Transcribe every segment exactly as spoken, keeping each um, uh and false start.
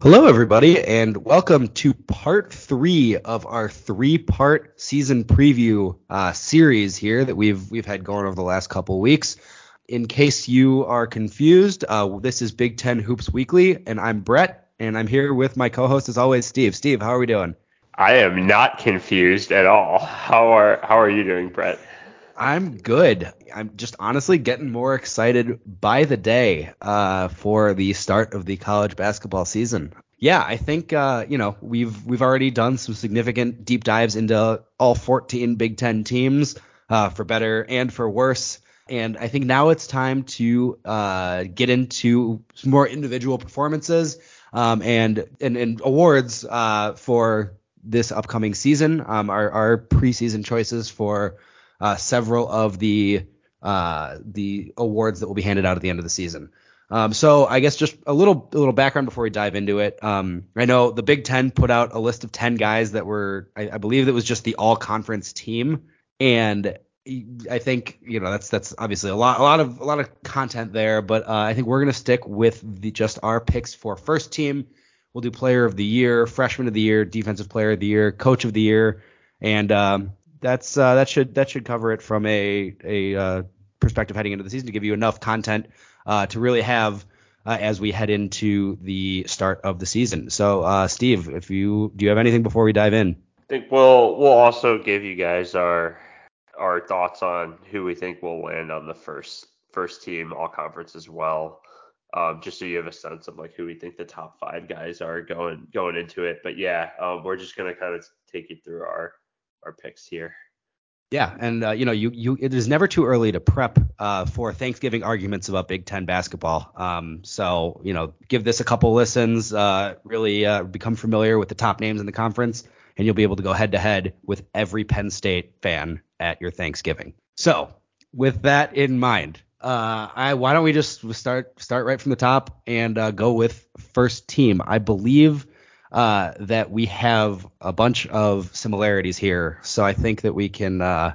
Hello, everybody, and welcome to part three of our three-part season preview uh, series here that we've we've had going over the last couple weeks. In case you are confused, uh, this is Big Ten Hoops Weekly, and I'm Brett, and I'm here with my co-host, as always, Steve. Steve, how are we doing? I am not confused at all. How are how are you doing, Brett? I'm good. I'm just honestly getting more excited by the day uh, for the start of the college basketball season. Yeah, I think uh, you know we've we've already done some significant deep dives into all fourteen Big Ten teams uh, for better and for worse, and I think now it's time to uh, get into some more individual performances um, and, and and awards uh, for this upcoming season. Um, our our preseason choices for Uh, several of the uh, the awards that will be handed out at the end of the season. Um, so I guess just a little a little background before we dive into it. Um, I know the Big Ten put out a list of ten guys that were, I, I believe, that was just the all conference team, and I think you know that's that's obviously a lot a lot of a lot of content there. But uh, I think we're gonna stick with the just our picks for first team. We'll do Player of the Year, Freshman of the Year, Defensive Player of the Year, Coach of the Year, and um, That's uh, that should that should cover it from a a uh, perspective heading into the season to give you enough content uh, to really have uh, as we head into the start of the season. So, uh, Steve, if you do you have anything before we dive in? I think we'll we'll also give you guys our our thoughts on who we think will land on the first first team all conference as well, um, just so you have a sense of like who we think the top five guys are going going into it. But yeah, um, we're just gonna kind of take you through our. our picks here. Yeah, and uh, you know, you you it is never too early to prep uh, for Thanksgiving arguments about Big Ten basketball. Um, so you know, give this a couple listens, uh, really uh, become familiar with the top names in the conference, and you'll be able to go head to head with every Penn State fan at your Thanksgiving. So with that in mind, uh, I why don't we just start start right from the top and uh, go with first team? I believe. Uh, that we have a bunch of similarities here. So I think that we can uh,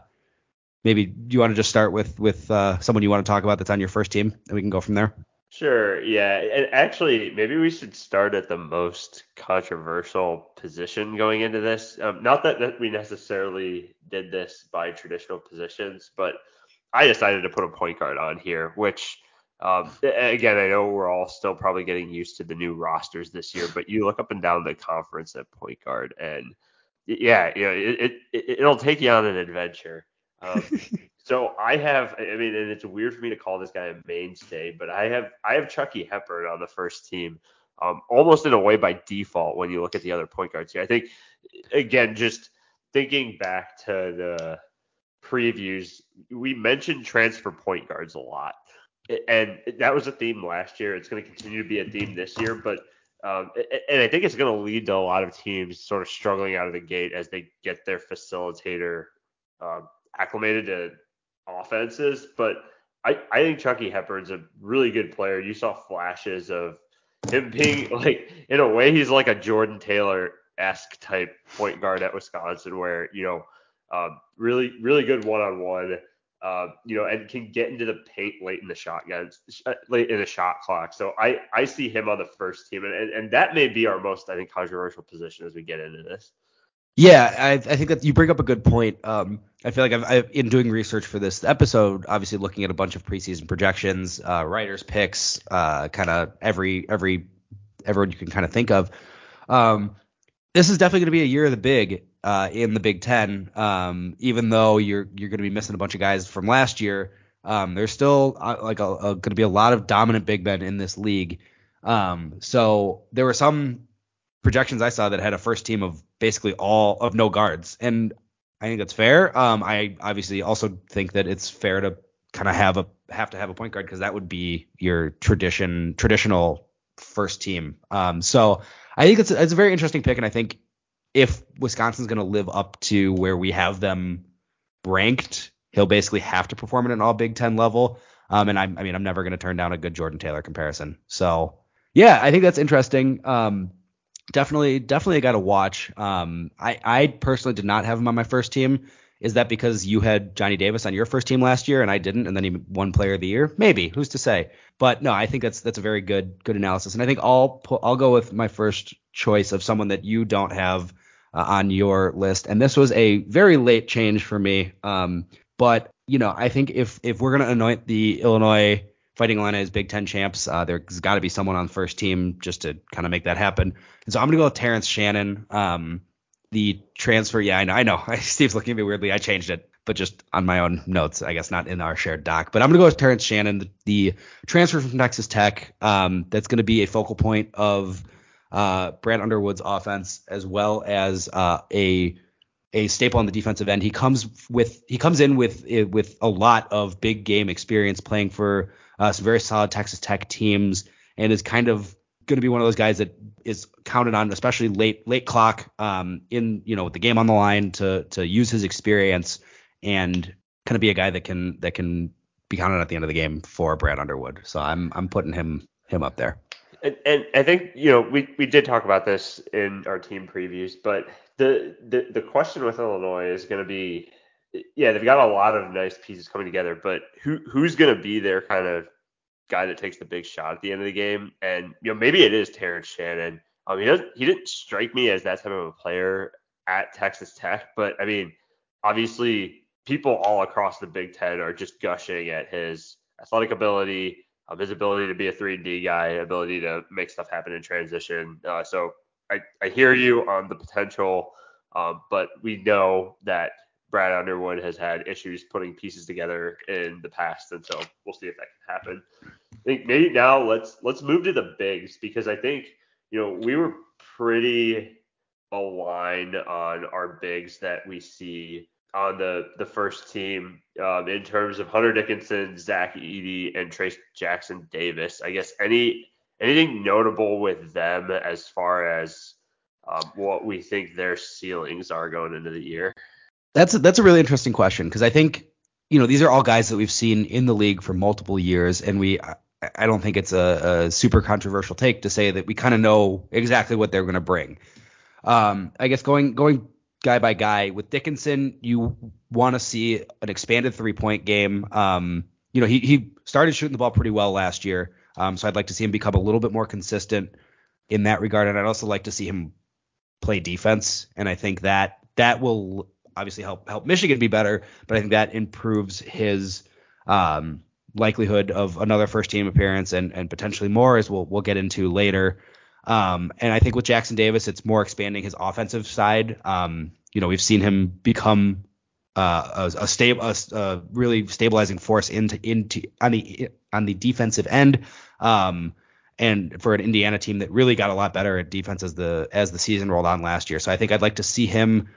maybe do you want to just start with with uh, someone you want to talk about that's on your first team and we can go from there? Sure. Yeah. And actually, maybe we should start at the most controversial position going into this. Um, not that, that we necessarily did this by traditional positions, but I decided to put a point guard on here, which Um, again, I know we're all still probably getting used to the new rosters this year, but you look up and down the conference at point guard, and yeah, you know, it, it it'll take you on an adventure. Um, so I have, I mean, and it's weird for me to call this guy a mainstay, but I have I have Chucky Hepburn on the first team, um, almost in a way by default when you look at the other point guards here. I think, again, just thinking back to the previews, we mentioned transfer point guards a lot. And that was a theme last year. It's going to continue to be a theme this year. But um, and I think it's going to lead to a lot of teams sort of struggling out of the gate as they get their facilitator um, acclimated to offenses. But I, I think Chucky Hepburn's a really good player. You saw flashes of him being like, in a way, he's like a Jordan Taylor-esque type point guard at Wisconsin where, you know, um, really, really good one-on-one. Uh, you know, and can get into the paint late in the shot, guys, late in the shot clock. So I, I see him on the first team, and, and, and that may be our most, I think, controversial position as we get into this. Yeah, I, I think that you bring up a good point. Um, I feel like I've, I've in doing research for this episode, obviously looking at a bunch of preseason projections, uh, writers' picks, uh, kind of every every everyone you can kind of think of. Um, this is definitely going to be a year of the big. Uh, in the Big Ten, um, even though you're you're going to be missing a bunch of guys from last year, um, there's still uh, like a, a, going to be a lot of dominant big men in this league. Um, so there were some projections I saw that had a first team of basically all of no guards, and I think that's fair. Um, I obviously also think that it's fair to kind of have a have to have a point guard because that would be your tradition traditional first team. Um, so I think it's it's a very interesting pick, and I think. If Wisconsin's going to live up to where we have them ranked, he'll basically have to perform at an all Big Ten level. Um, and I'm, I mean, I'm never going to turn down a good Jordan Taylor comparison. So, yeah, I think that's interesting. Um, definitely, definitely got to watch. Um, I, I personally did not have him on my first team. Is that because you had Johnny Davis on your first team last year and I didn't, and then he won Player of the Year? Maybe. Who's to say? But no, I think that's that's a very good good analysis. And I think I'll pu- I'll go with my first choice of someone that you don't have uh, on your list. And this was a very late change for me. Um, but you know, I think if if we're gonna anoint the Illinois Fighting Illini as Big Ten champs, uh, there's got to be someone on first team just to kind of make that happen. And so I'm gonna go with Terrence Shannon. Um, the transfer, yeah, I know, I know. Steve's looking at me weirdly. I changed it, but just on my own notes, I guess not in our shared doc. But I'm going to go with Terrence Shannon, the, the transfer from Texas Tech. Um, that's going to be a focal point of uh, Brad Underwood's offense, as well as uh, a a staple on the defensive end. He comes with he comes in with with a lot of big game experience, playing for uh, some very solid Texas Tech teams, and is kind of going to be one of those guys that is counted on, especially late late clock um, in you know with the game on the line, to to use his experience and kind of be a guy that can that can be counted at the end of the game for Brad Underwood. So I'm I'm putting him him up there. And, and I think you know we, we did talk about this in our team previews, but the the, the question with Illinois is going to be, yeah, they've got a lot of nice pieces coming together, but who who's going to be their kind of guy that takes the big shot at the end of the game? And you know maybe it is Terrence Shannon. Um, he doesn't he didn't strike me as that type of a player at Texas Tech, but I mean obviously, people all across the Big Ten are just gushing at his athletic ability, um, his ability to be a three and D guy, ability to make stuff happen in transition. Uh, so I, I hear you on the potential, um, but we know that Brad Underwood has had issues putting pieces together in the past, and so we'll see if that can happen. I think maybe now let's let's move to the bigs, because I think you know we were pretty aligned on our bigs that we see on the, the first team um, in terms of Hunter Dickinson, Zach Edey, and Trace Jackson-Davis. I guess any anything notable with them as far as um, what we think their ceilings are going into the year? That's a, that's a really interesting question, because I think you know these are all guys that we've seen in the league for multiple years, and we I, I don't think it's a, a super controversial take to say that we kind of know exactly what they're going to bring. Um, I guess going going. guy by guy, with Dickinson, you want to see an expanded three-point game. Um, you know, he he started shooting the ball pretty well last year, um, so I'd like to see him become a little bit more consistent in that regard. And I'd also like to see him play defense, and I think that that will obviously help help Michigan be better, but I think that improves his um, likelihood of another first-team appearance and and potentially more, as we'll we'll get into later. Um, and I think with Jackson Davis, it's more expanding his offensive side. Um, you know, we've seen him become uh, a, a, sta- a, a really stabilizing force into into on the on the defensive end. Um, and for an Indiana team that really got a lot better at defense as the as the season rolled on last year, so I think I'd like to see him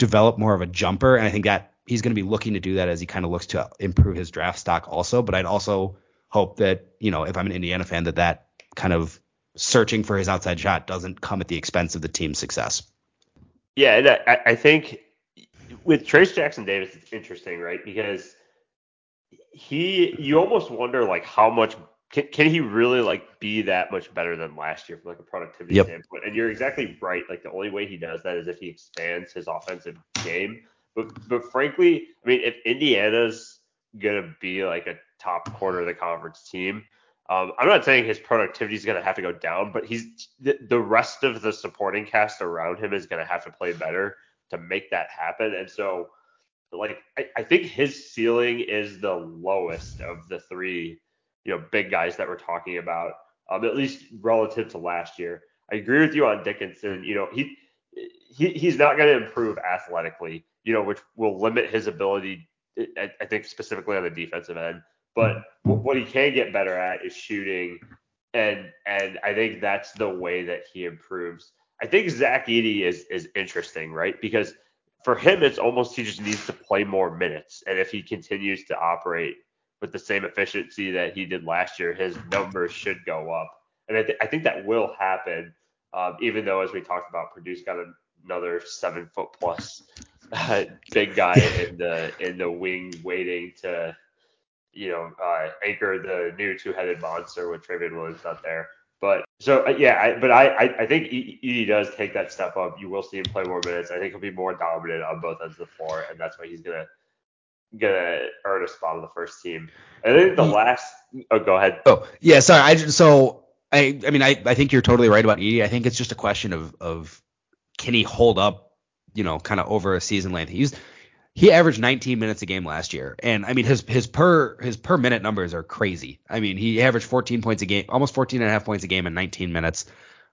develop more of a jumper, and I think that he's going to be looking to do that as he kind of looks to improve his draft stock also. But I'd also hope that you know if I'm an Indiana fan, that that kind of searching for his outside shot doesn't come at the expense of the team's success. Yeah, and I, I think with Trace Jackson-Davis, it's interesting, right? Because he, you almost wonder like how much can, can he really like be that much better than last year from like a productivity yep. standpoint? And you're exactly right. Like the only way he does that is if he expands his offensive game. But but frankly, I mean, if Indiana's gonna be like a top quarter of the conference team, Um, I'm not saying his productivity is going to have to go down, but he's the, the rest of the supporting cast around him is going to have to play better to make that happen. And so, like, I, I think his ceiling is the lowest of the three, you know, big guys that we're talking about, um, at least relative to last year. I agree with you on Dickinson. You know, he, he he's not going to improve athletically, you know, which will limit his ability, I, I think, specifically on the defensive end. But what he can get better at is shooting, and and I think that's the way that he improves. I think Zach Edey is is interesting, right? Because for him, it's almost he just needs to play more minutes, and if he continues to operate with the same efficiency that he did last year, his numbers should go up, and I, th- I think that will happen. Um, even though, as we talked about, Purdue's got a another seven foot plus uh, big guy in the in the wing waiting to, you know, uh, anchor the new two-headed monster with Trayvon Williams not there. But so, uh, yeah, I, but I, I, I think Edey does take that step up. You will see him play more minutes. I think he'll be more dominant on both ends of the floor, and that's why he's going to gonna earn a spot on the first team. I think the last. Oh, go ahead. Oh, yeah. Sorry. I just, so I. I mean, I. I think you're totally right about Edey. I think it's just a question of of can he hold up, you know, kind of over a season length. He's he averaged nineteen minutes a game last year, and I mean his his per his per minute numbers are crazy. I mean, he averaged fourteen points a game, almost fourteen and a half points a game in nineteen minutes,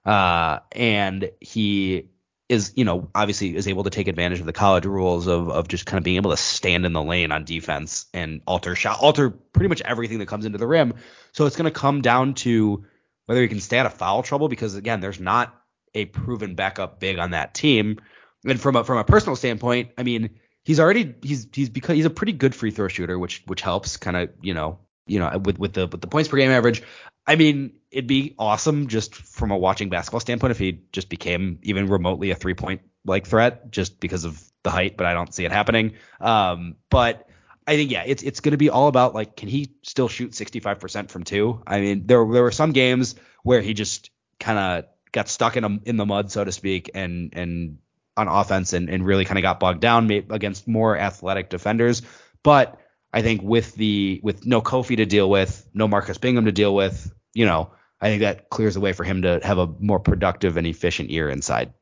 uh, and he. is, you know, obviously is able to take advantage of the college rules of of just kind of being able to stand in the lane on defense and alter shot, alter pretty much everything that comes into the rim. So it's going to come down to whether he can stay out of foul trouble, because again, there's not a proven backup big on that team. And from a, from a personal standpoint, I mean, he's already, he's, he's because he's a pretty good free throw shooter, which, which helps kind of, you know, you know, with, with the, with the points per game average. I mean, it'd be awesome just from a watching basketball standpoint if he just became even remotely a three point like threat just because of the height, but I don't see it happening. Um, but I think, yeah, it's, it's going to be all about like, can he still shoot sixty-five percent from two? I mean, there, there were some games where he just kind of got stuck in a, in the mud, so to speak, and, and on offense and, and really kind of got bogged down against more athletic defenders. But I think with the with no Kofi to deal with, no Marcus Bingham to deal with, you know, I think that clears the way for him to have a more productive and efficient year inside.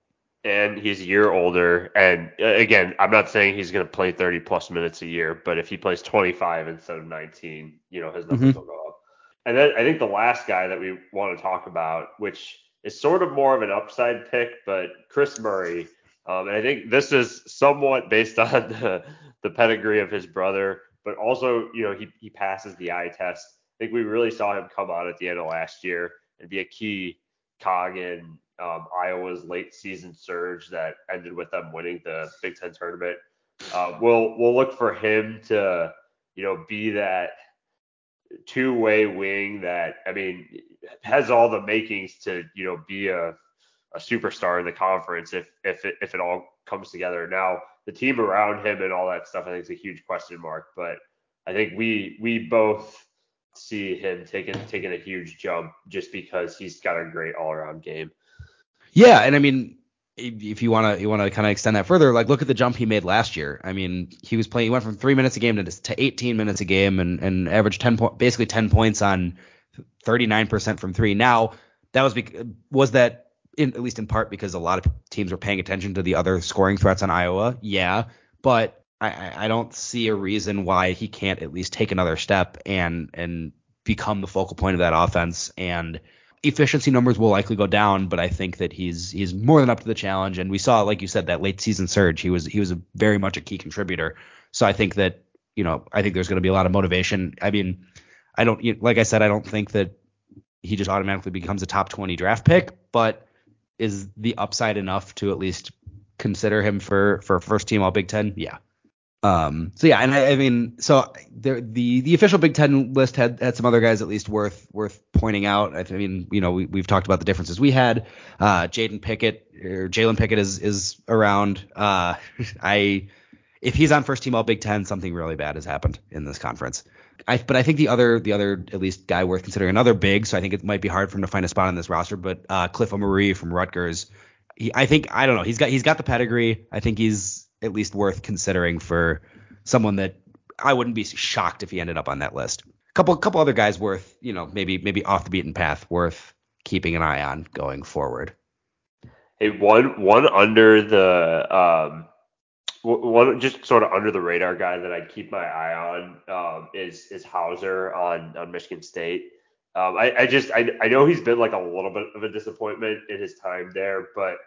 And he's a year older. And again, I'm not saying he's going to play thirty plus minutes a year, but if he plays twenty-five instead of nineteen, you know, his numbers mm-hmm. will go up. And then I think the last guy that we want to talk about, which is sort of more of an upside pick, but Kris Murray. Um, and I think this is somewhat based on the, the pedigree of his brother. But also, you know, he he passes the eye test. I think we really saw him come out at the end of last year and be a key cog in um, Iowa's late season surge that ended with them winning the Big Ten tournament. Uh, we'll we'll look for him to, you know, be that two-way wing that, I mean, has all the makings to, you know, be a, a superstar in the conference if if it, if it all comes together. Now, the team around him and all that stuff, I think, is a huge question mark. But I think we we both see him taking taking a huge jump just because he's got a great all around game. Yeah, and I mean, if you wanna you wanna kind of extend that further, like look at the jump he made last year. I mean, he was playing, he went from three minutes a game to to eighteen minutes a game, and and averaged ten po- basically ten points on thirty-nine percent from three. Now that was bec- was that. In, at least in part because a lot of teams were paying attention to the other scoring threats on Iowa. Yeah, but I, I don't see a reason why he can't at least take another step and and become the focal point of that offense. And efficiency numbers will likely go down, but I think that he's he's more than up to the challenge. And we saw, like you said, that late season surge. He was he was a, very much a key contributor. So I think that, you know, I think there's going to be a lot of motivation. I mean, I don't like I said, I don't think that he just automatically becomes a top twenty draft pick, but is the upside enough to at least consider him for, for first team all Big Ten? Yeah. Um, so yeah, and I, I mean, so there, the the official Big Ten list had had some other guys at least worth worth pointing out. I mean, you know, we we've talked about the differences we had. Uh, Jaden Pickett or Jalen Pickett is is around. Uh, I if he's on first team all Big Ten, something really bad has happened in this conference. I, but I think the other, the other at least guy worth considering, another big, so I think it might be hard for him to find a spot on this roster. But uh, Cliff O'Marie from Rutgers, he, I think I don't know. He's got he's got the pedigree. I think he's at least worth considering for someone that I wouldn't be shocked if he ended up on that list. A couple couple other guys worth, you know, maybe maybe off the beaten path, worth keeping an eye on going forward. Hey, one one under the um. One just sort of under the radar guy that I keep my eye on um, is is Hauser on, on Michigan State. Um, I, I just I, I know he's been like a little bit of a disappointment in his time there, but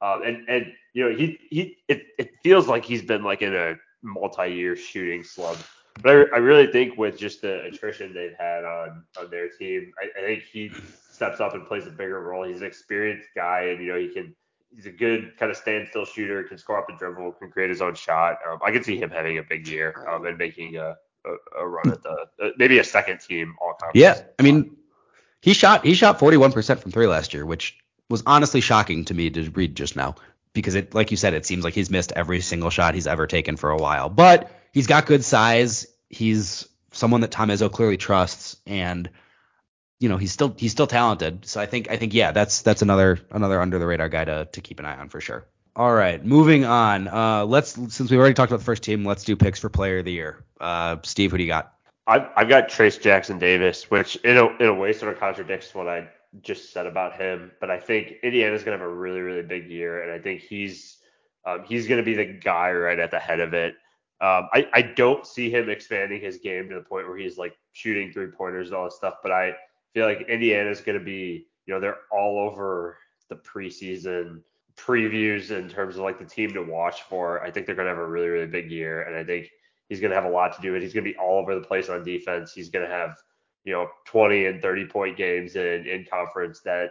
um, and and you know he he it, it feels like he's been like in a multi-year shooting slump. But I, I really think with just the attrition they've had on on their team, I, I think he steps up and plays a bigger role. He's an experienced guy, and you know he can. He's a good kind of standstill shooter, can score up the dribble, can create his own shot. Um, I can see him having a big year um, and making a, a, a run at the uh, maybe a second team all conference. Yeah, I mean, he shot he shot forty-one percent from three last year, which was honestly shocking to me to read just now because, it, like you said, it seems like he's missed every single shot he's ever taken for a while. But he's got good size. He's someone that Tom Izzo clearly trusts, and you know, he's still he's still talented. So I think I think yeah, that's that's another another under the radar guy to to keep an eye on for sure. All right, moving on. Uh, let's since we already talked about the first team, let's do picks for player of the year. Uh, Steve, who do you got? I've, I've got Trace Jackson-Davis, which in a, in a way sort of contradicts what I just said about him. But I think Indiana's going to have a really, really big year, and I think he's um, he's going to be the guy right at the head of it. Um, I, I don't see him expanding his game to the point where he's like shooting three-pointers and all this stuff, but I feel like Indiana's going to be, you know, they're all over the preseason previews in terms of like the team to watch for. I think they're going to have a really, really big year, and I think he's going to have a lot to do with it. He's going to be all over the place on defense. He's going to have, you know, twenty and thirty point games in, in conference. That,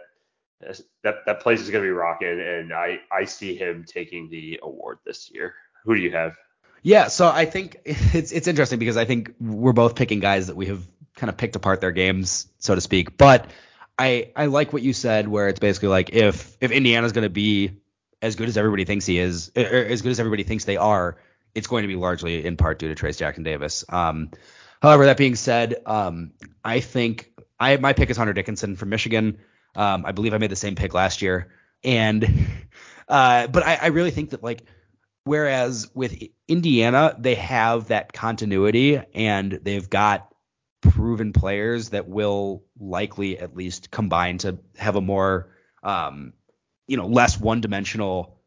that, that place is going to be rocking, and I, I see him taking the award this year. Who do you have? Yeah, so I think it's it's interesting because I think we're both picking guys that we have kind of picked apart their games, so to speak. But I, I like what you said, where it's basically like if if Indiana's going to be as good as everybody thinks he is, or as good as everybody thinks they are, it's going to be largely in part due to Trace Jackson-Davis. Um, however, that being said, um, I think I my pick is Hunter Dickinson from Michigan. Um, I believe I made the same pick last year, and uh, but I, I really think that like. Whereas with Indiana, they have that continuity and they've got proven players that will likely at least combine to have a more, um, you know, less one-dimensional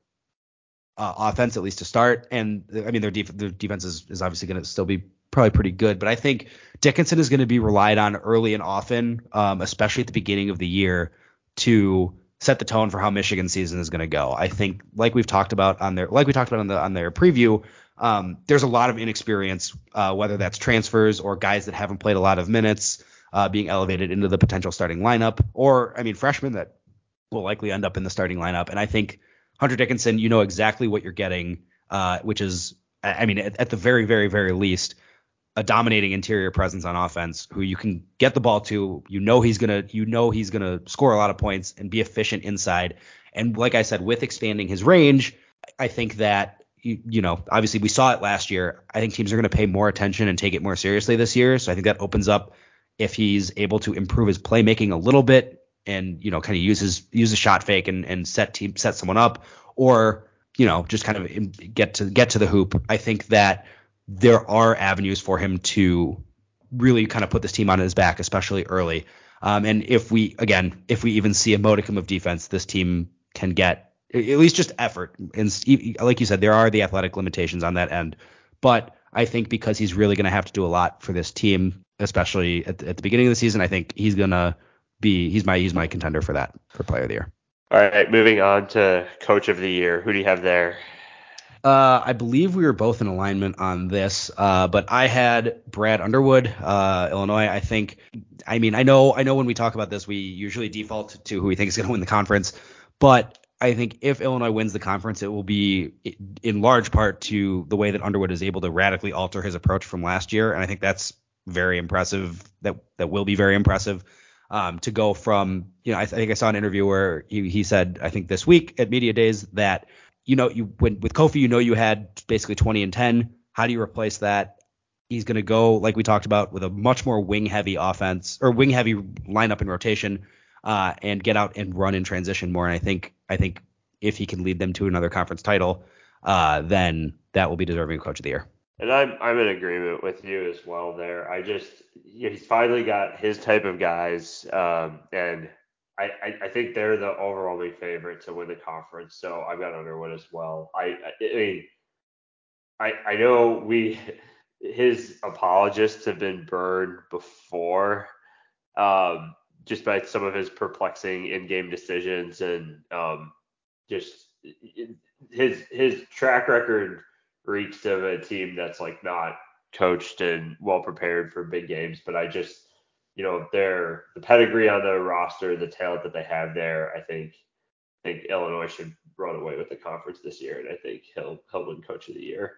uh, offense, at least to start. And I mean, their, def- their defense is, is obviously going to still be probably pretty good. But I think Dickinson is going to be relied on early and often, um, especially at the beginning of the year, to set the tone for how Michigan season is going to go. I think, like we've talked about on their, like we talked about on the on their preview, um, there's a lot of inexperience, uh, whether that's transfers or guys that haven't played a lot of minutes uh, being elevated into the potential starting lineup, or I mean freshmen that will likely end up in the starting lineup. And I think Hunter Dickinson, you know exactly what you're getting, uh, which is, I mean, at, at the very, very, very least, a dominating interior presence on offense who you can get the ball to, you know, he's going to, you know, he's going to score a lot of points and be efficient inside. And like I said, with expanding his range, I think that, you, you know, obviously we saw it last year. I think teams are going to pay more attention and take it more seriously this year. So I think that opens up if he's able to improve his playmaking a little bit and, you know, kind of use his, use a shot fake and, and set team, set someone up, or, you know, just kind of get to get to the hoop. I think that there are avenues for him to really kind of put this team on his back, especially early. Um, and if we, again, if we even see a modicum of defense, this team can get at least just effort. And like you said, there are the athletic limitations on that end, but I think because he's really going to have to do a lot for this team, especially at the, at the beginning of the season, I think he's going to be, he's my, he's my contender for that, for player of the year. All right. Moving on to coach of the year. Who do you have there? Uh, I believe we were both in alignment on this, uh, but I had Brad Underwood, uh, Illinois. I think, I mean, I know, I know when we talk about this, we usually default to who we think is going to win the conference, but I think if Illinois wins the conference, it will be in large part to the way that Underwood is able to radically alter his approach from last year. And I think that's very impressive. That, that will be very impressive, um, to go from, you know, I, th- I think I saw an interview where he, he said, I think this week at Media Days that, you know, you when with Kofi, you know, you had basically twenty and ten. How do you replace that? He's going to go, like we talked about, with a much more wing heavy offense or wing heavy lineup and rotation, uh, and get out and run in transition more. And I think I think if he can lead them to another conference title, uh, then that will be deserving of coach of the year. And I'm I'm in agreement with you as well there. I just you know, he's finally got his type of guys, um, and. I, I think they're the overwhelming favorite to win the conference, so I've got Underwood as well. I, I mean, I I know we his apologists have been burned before, um, just by some of his perplexing in-game decisions and um, just his his track record reeks of a team that's like not coached and well prepared for big games. But I just. You know, their the pedigree on the roster, the talent that they have there, I think I think Illinois should run away with the conference this year, and I think he'll he'll win coach of the year.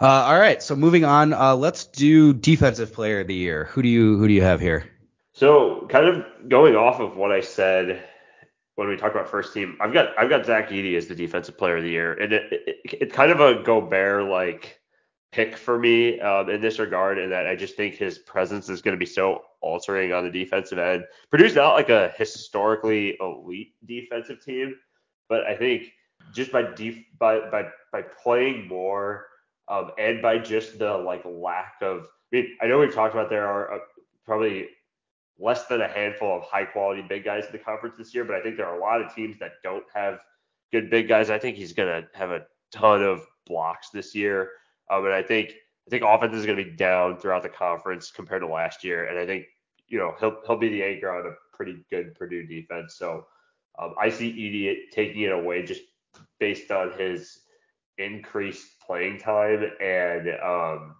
Uh, all right, so moving on, uh, let's do defensive player of the year. Who do you who do you have here? So kind of going off of what I said when we talked about first team, I've got I've got Zach Edey as the defensive player of the year, and it, it, it's kind of a Gobert like pick for me um, in this regard, in that I just think his presence is going to be so altering on the defensive end. Purdue's not like a historically elite defensive team, but I think just by def- by by by playing more, um, and by just the like lack of. I mean, I know we've talked about there are uh, probably less than a handful of high quality big guys in the conference this year, but I think there are a lot of teams that don't have good big guys. I think he's gonna have a ton of blocks this year, um, and I think I think offense is gonna be down throughout the conference compared to last year, and I think you know he'll he'll be the anchor on a pretty good Purdue defense. So um, I see Edey taking it away just based on his increased playing time and um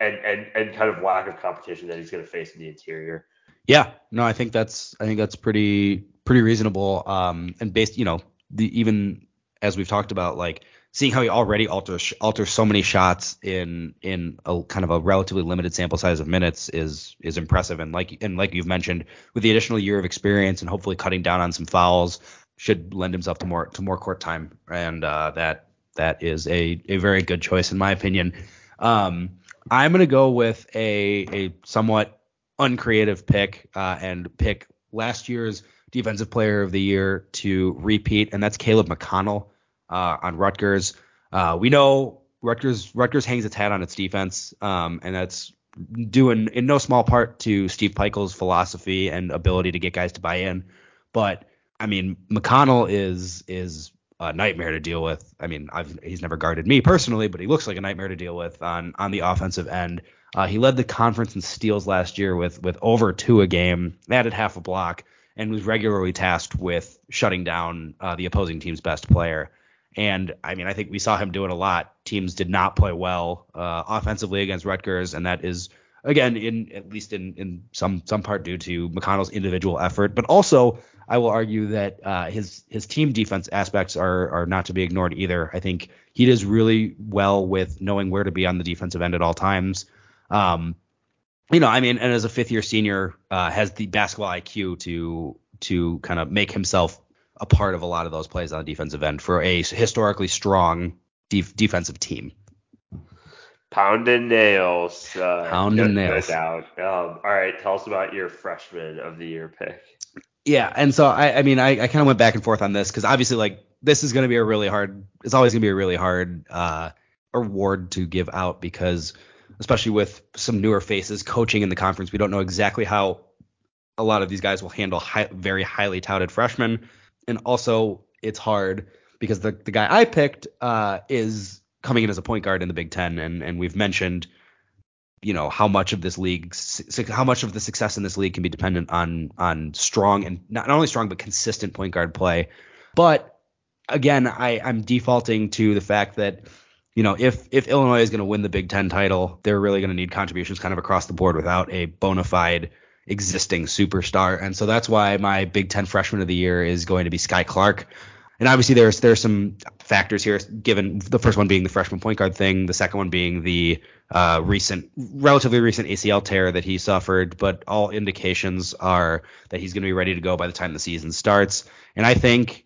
and and and kind of lack of competition that he's gonna face in the interior. Yeah, no, I think that's I think that's pretty pretty reasonable. Um, and based, you know, the even as we've talked about, like seeing how he already alters alters so many shots in in a kind of a relatively limited sample size of minutes is is impressive. And like and like you've mentioned, with the additional year of experience and hopefully cutting down on some fouls, should lend himself to more to more court time. And uh, that that is a a very good choice in my opinion. Um, I'm gonna go with a a somewhat uncreative pick uh, and pick last year's Defensive Player of the Year to repeat, and that's Caleb McConnell uh, on Rutgers. Uh, we know Rutgers Rutgers hangs its hat on its defense, um, and that's due in, in no small part to Steve Peichel's philosophy and ability to get guys to buy in. But I mean, McConnell is is a nightmare to deal with. I mean, I've, he's never guarded me personally, but he looks like a nightmare to deal with on on the offensive end. Uh, he led the conference in steals last year with with over two a game, added half a block, and was regularly tasked with shutting down uh, the opposing team's best player. And I mean, I think we saw him do it a lot. Teams did not play well uh, offensively against Rutgers, and that is again, in at least in in some some part due to McConnell's individual effort, but also I will argue that uh, his his team defense aspects are are not to be ignored either. I think he does really well with knowing where to be on the defensive end at all times. Um, you know, I mean, and as a fifth year senior, uh, has the basketball I Q to to kind of make himself a part of a lot of those plays on the defensive end for a historically strong def- defensive team. Pound and nails. Uh, Pound and nails. Um, all right. Tell us about your freshman of the year pick. Yeah. And so, I, I mean, I, I kind of went back and forth on this because obviously, like, this is going to be a really hard – it's always going to be a really hard uh, award to give out because, especially with some newer faces coaching in the conference, we don't know exactly how a lot of these guys will handle high, very highly touted freshmen. And also, it's hard because the, the guy I picked uh, is – coming in as a point guard in the Big Ten, and and we've mentioned, you know, how much of this league, how much of the success in this league can be dependent on on strong and not only strong but consistent point guard play. But again, I I'm defaulting to the fact that, you know, if if Illinois is going to win the Big Ten title, they're really going to need contributions kind of across the board without a bona fide existing superstar, and so that's why my Big Ten freshman of the year is going to be Sky Clark. And obviously there's there's some factors here, given the first one being the freshman point guard thing, the second one being the uh, recent, relatively recent A C L tear that he suffered. But all indications are that he's going to be ready to go by the time the season starts. And I think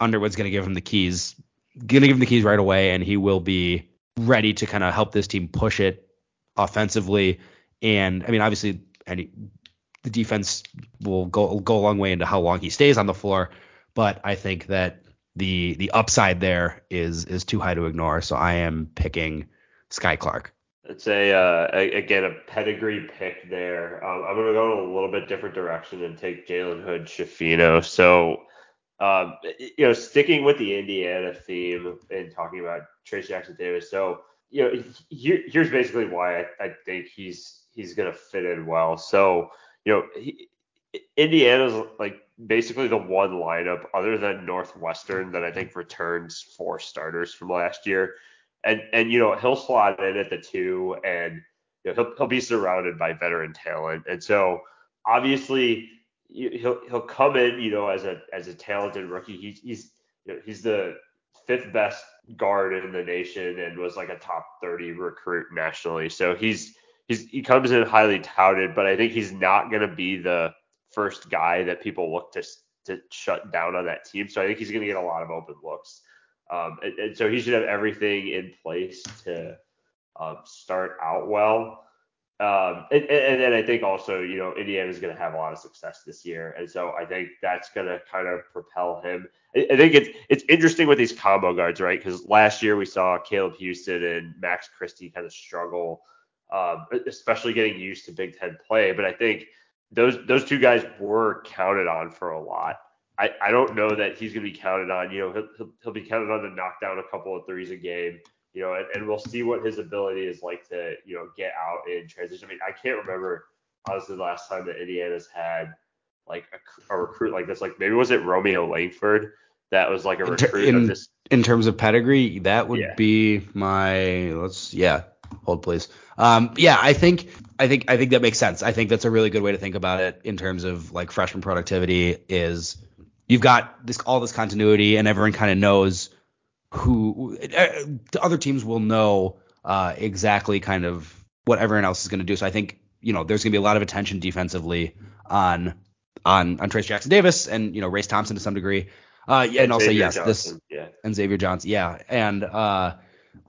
Underwood's going to give him the keys, going to give him the keys right away, and he will be ready to kind of help this team push it offensively. And I mean, obviously, any the defense will go go a long way into how long he stays on the floor. But I think that the the upside there is is too high to ignore. So I am picking Sky Clark. It's a, uh, a again, a pedigree pick there. Um, I'm going to go in a little bit different direction and take Jalen Hood-Schifino. So, um, you know, sticking with the Indiana theme and talking about Trace Jackson-Davis. So, you know, here, here's basically why I, I think he's he's going to fit in well. So, you know, he, Indiana's like basically the one lineup other than Northwestern that I think returns four starters from last year. And, and, you know, he'll slot in at the two, and you know, he'll, he'll be surrounded by veteran talent. And so obviously he'll, he'll come in, you know, as a, as a talented rookie. He, he's, you know, he's the fifth best guard in the nation and was like a top thirty recruit nationally. So he's, he's, he comes in highly touted, but I think he's not going to be the first guy that people look to to shut down on that team. So I think he's going to get a lot of open looks. Um, and, and so he should have everything in place to um, start out well. Um, and, and then I think also, you know, Indiana's going to have a lot of success this year. And so I think that's going to kind of propel him. I, I think it's it's interesting with these combo guards, right? Because last year we saw Caleb Houston and Max Christie kind of struggle, um, especially getting used to Big Ten play. But I think those those two guys were counted on for a lot. I, I don't know that he's going to be counted on. You know, he'll, he'll, he'll be counted on to knock down a couple of threes a game. You know, and, and we'll see what his ability is like to, you know, get out in transition. I mean, I can't remember, honestly, the last time that Indiana's had, like, a, a recruit like this. Like, maybe was it Romeo Langford that was, like, a recruit in, of this? In terms of pedigree, that would yeah. be my – let's – yeah, hold please. Um, yeah, I think I think, I think that makes sense. I think that's a really good way to think about it in terms of, like, freshman productivity is you've got this all this continuity and everyone kind of knows – who uh, the other teams will know uh, exactly kind of what everyone else is going to do. So I think, you know, there's going to be a lot of attention defensively on on on Trace Jackson-Davis and, you know, Race Thompson to some degree. Uh, and, and also, Xavier yes, Johnson, this yeah. and Xavier Johnson. Yeah. And uh,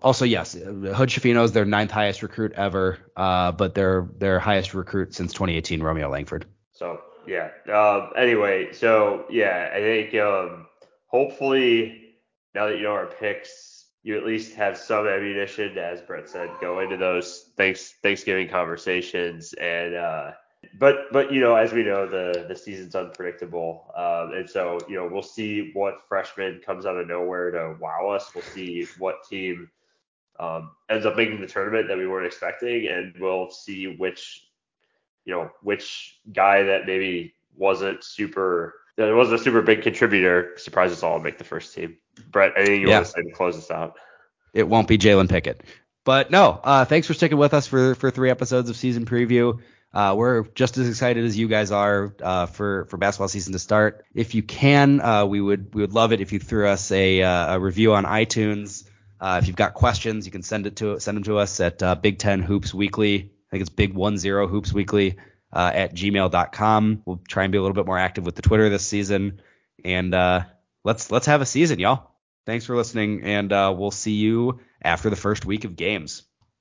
also, yes, Hood-Schifino is their ninth highest recruit ever, uh, but their their highest recruit since twenty eighteen, Romeo Langford. So, yeah. Um, anyway, so, yeah, I think um, hopefully – now that you know our picks, you at least have some ammunition, as Brett said, go into those thanks, Thanksgiving conversations. And uh, but but you know, as we know, the the season's unpredictable, um, and so you know we'll see what freshman comes out of nowhere to wow us. We'll see what team um, ends up making the tournament that we weren't expecting, and we'll see which you know which guy that maybe wasn't super. It wasn't a super big contributor. Surprise us all to make the first team. Brett, anything you yeah. want to say to close us out? It won't be Jalen Pickett. But no, uh, thanks for sticking with us for, for three episodes of season preview. Uh, we're just as excited as you guys are uh, for, for basketball season to start. If you can, uh, we would we would love it if you threw us a, uh, a review on iTunes. Uh, if you've got questions, you can send it to send them to us at uh, Big Ten Hoops Weekly. I think it's Big One Zero Hoops Weekly. Uh, at gmail dot com. We'll try and be a little bit more active with the Twitter this season. And uh, let's let's have a season, y'all. Thanks for listening, and uh, we'll see you after the first week of games.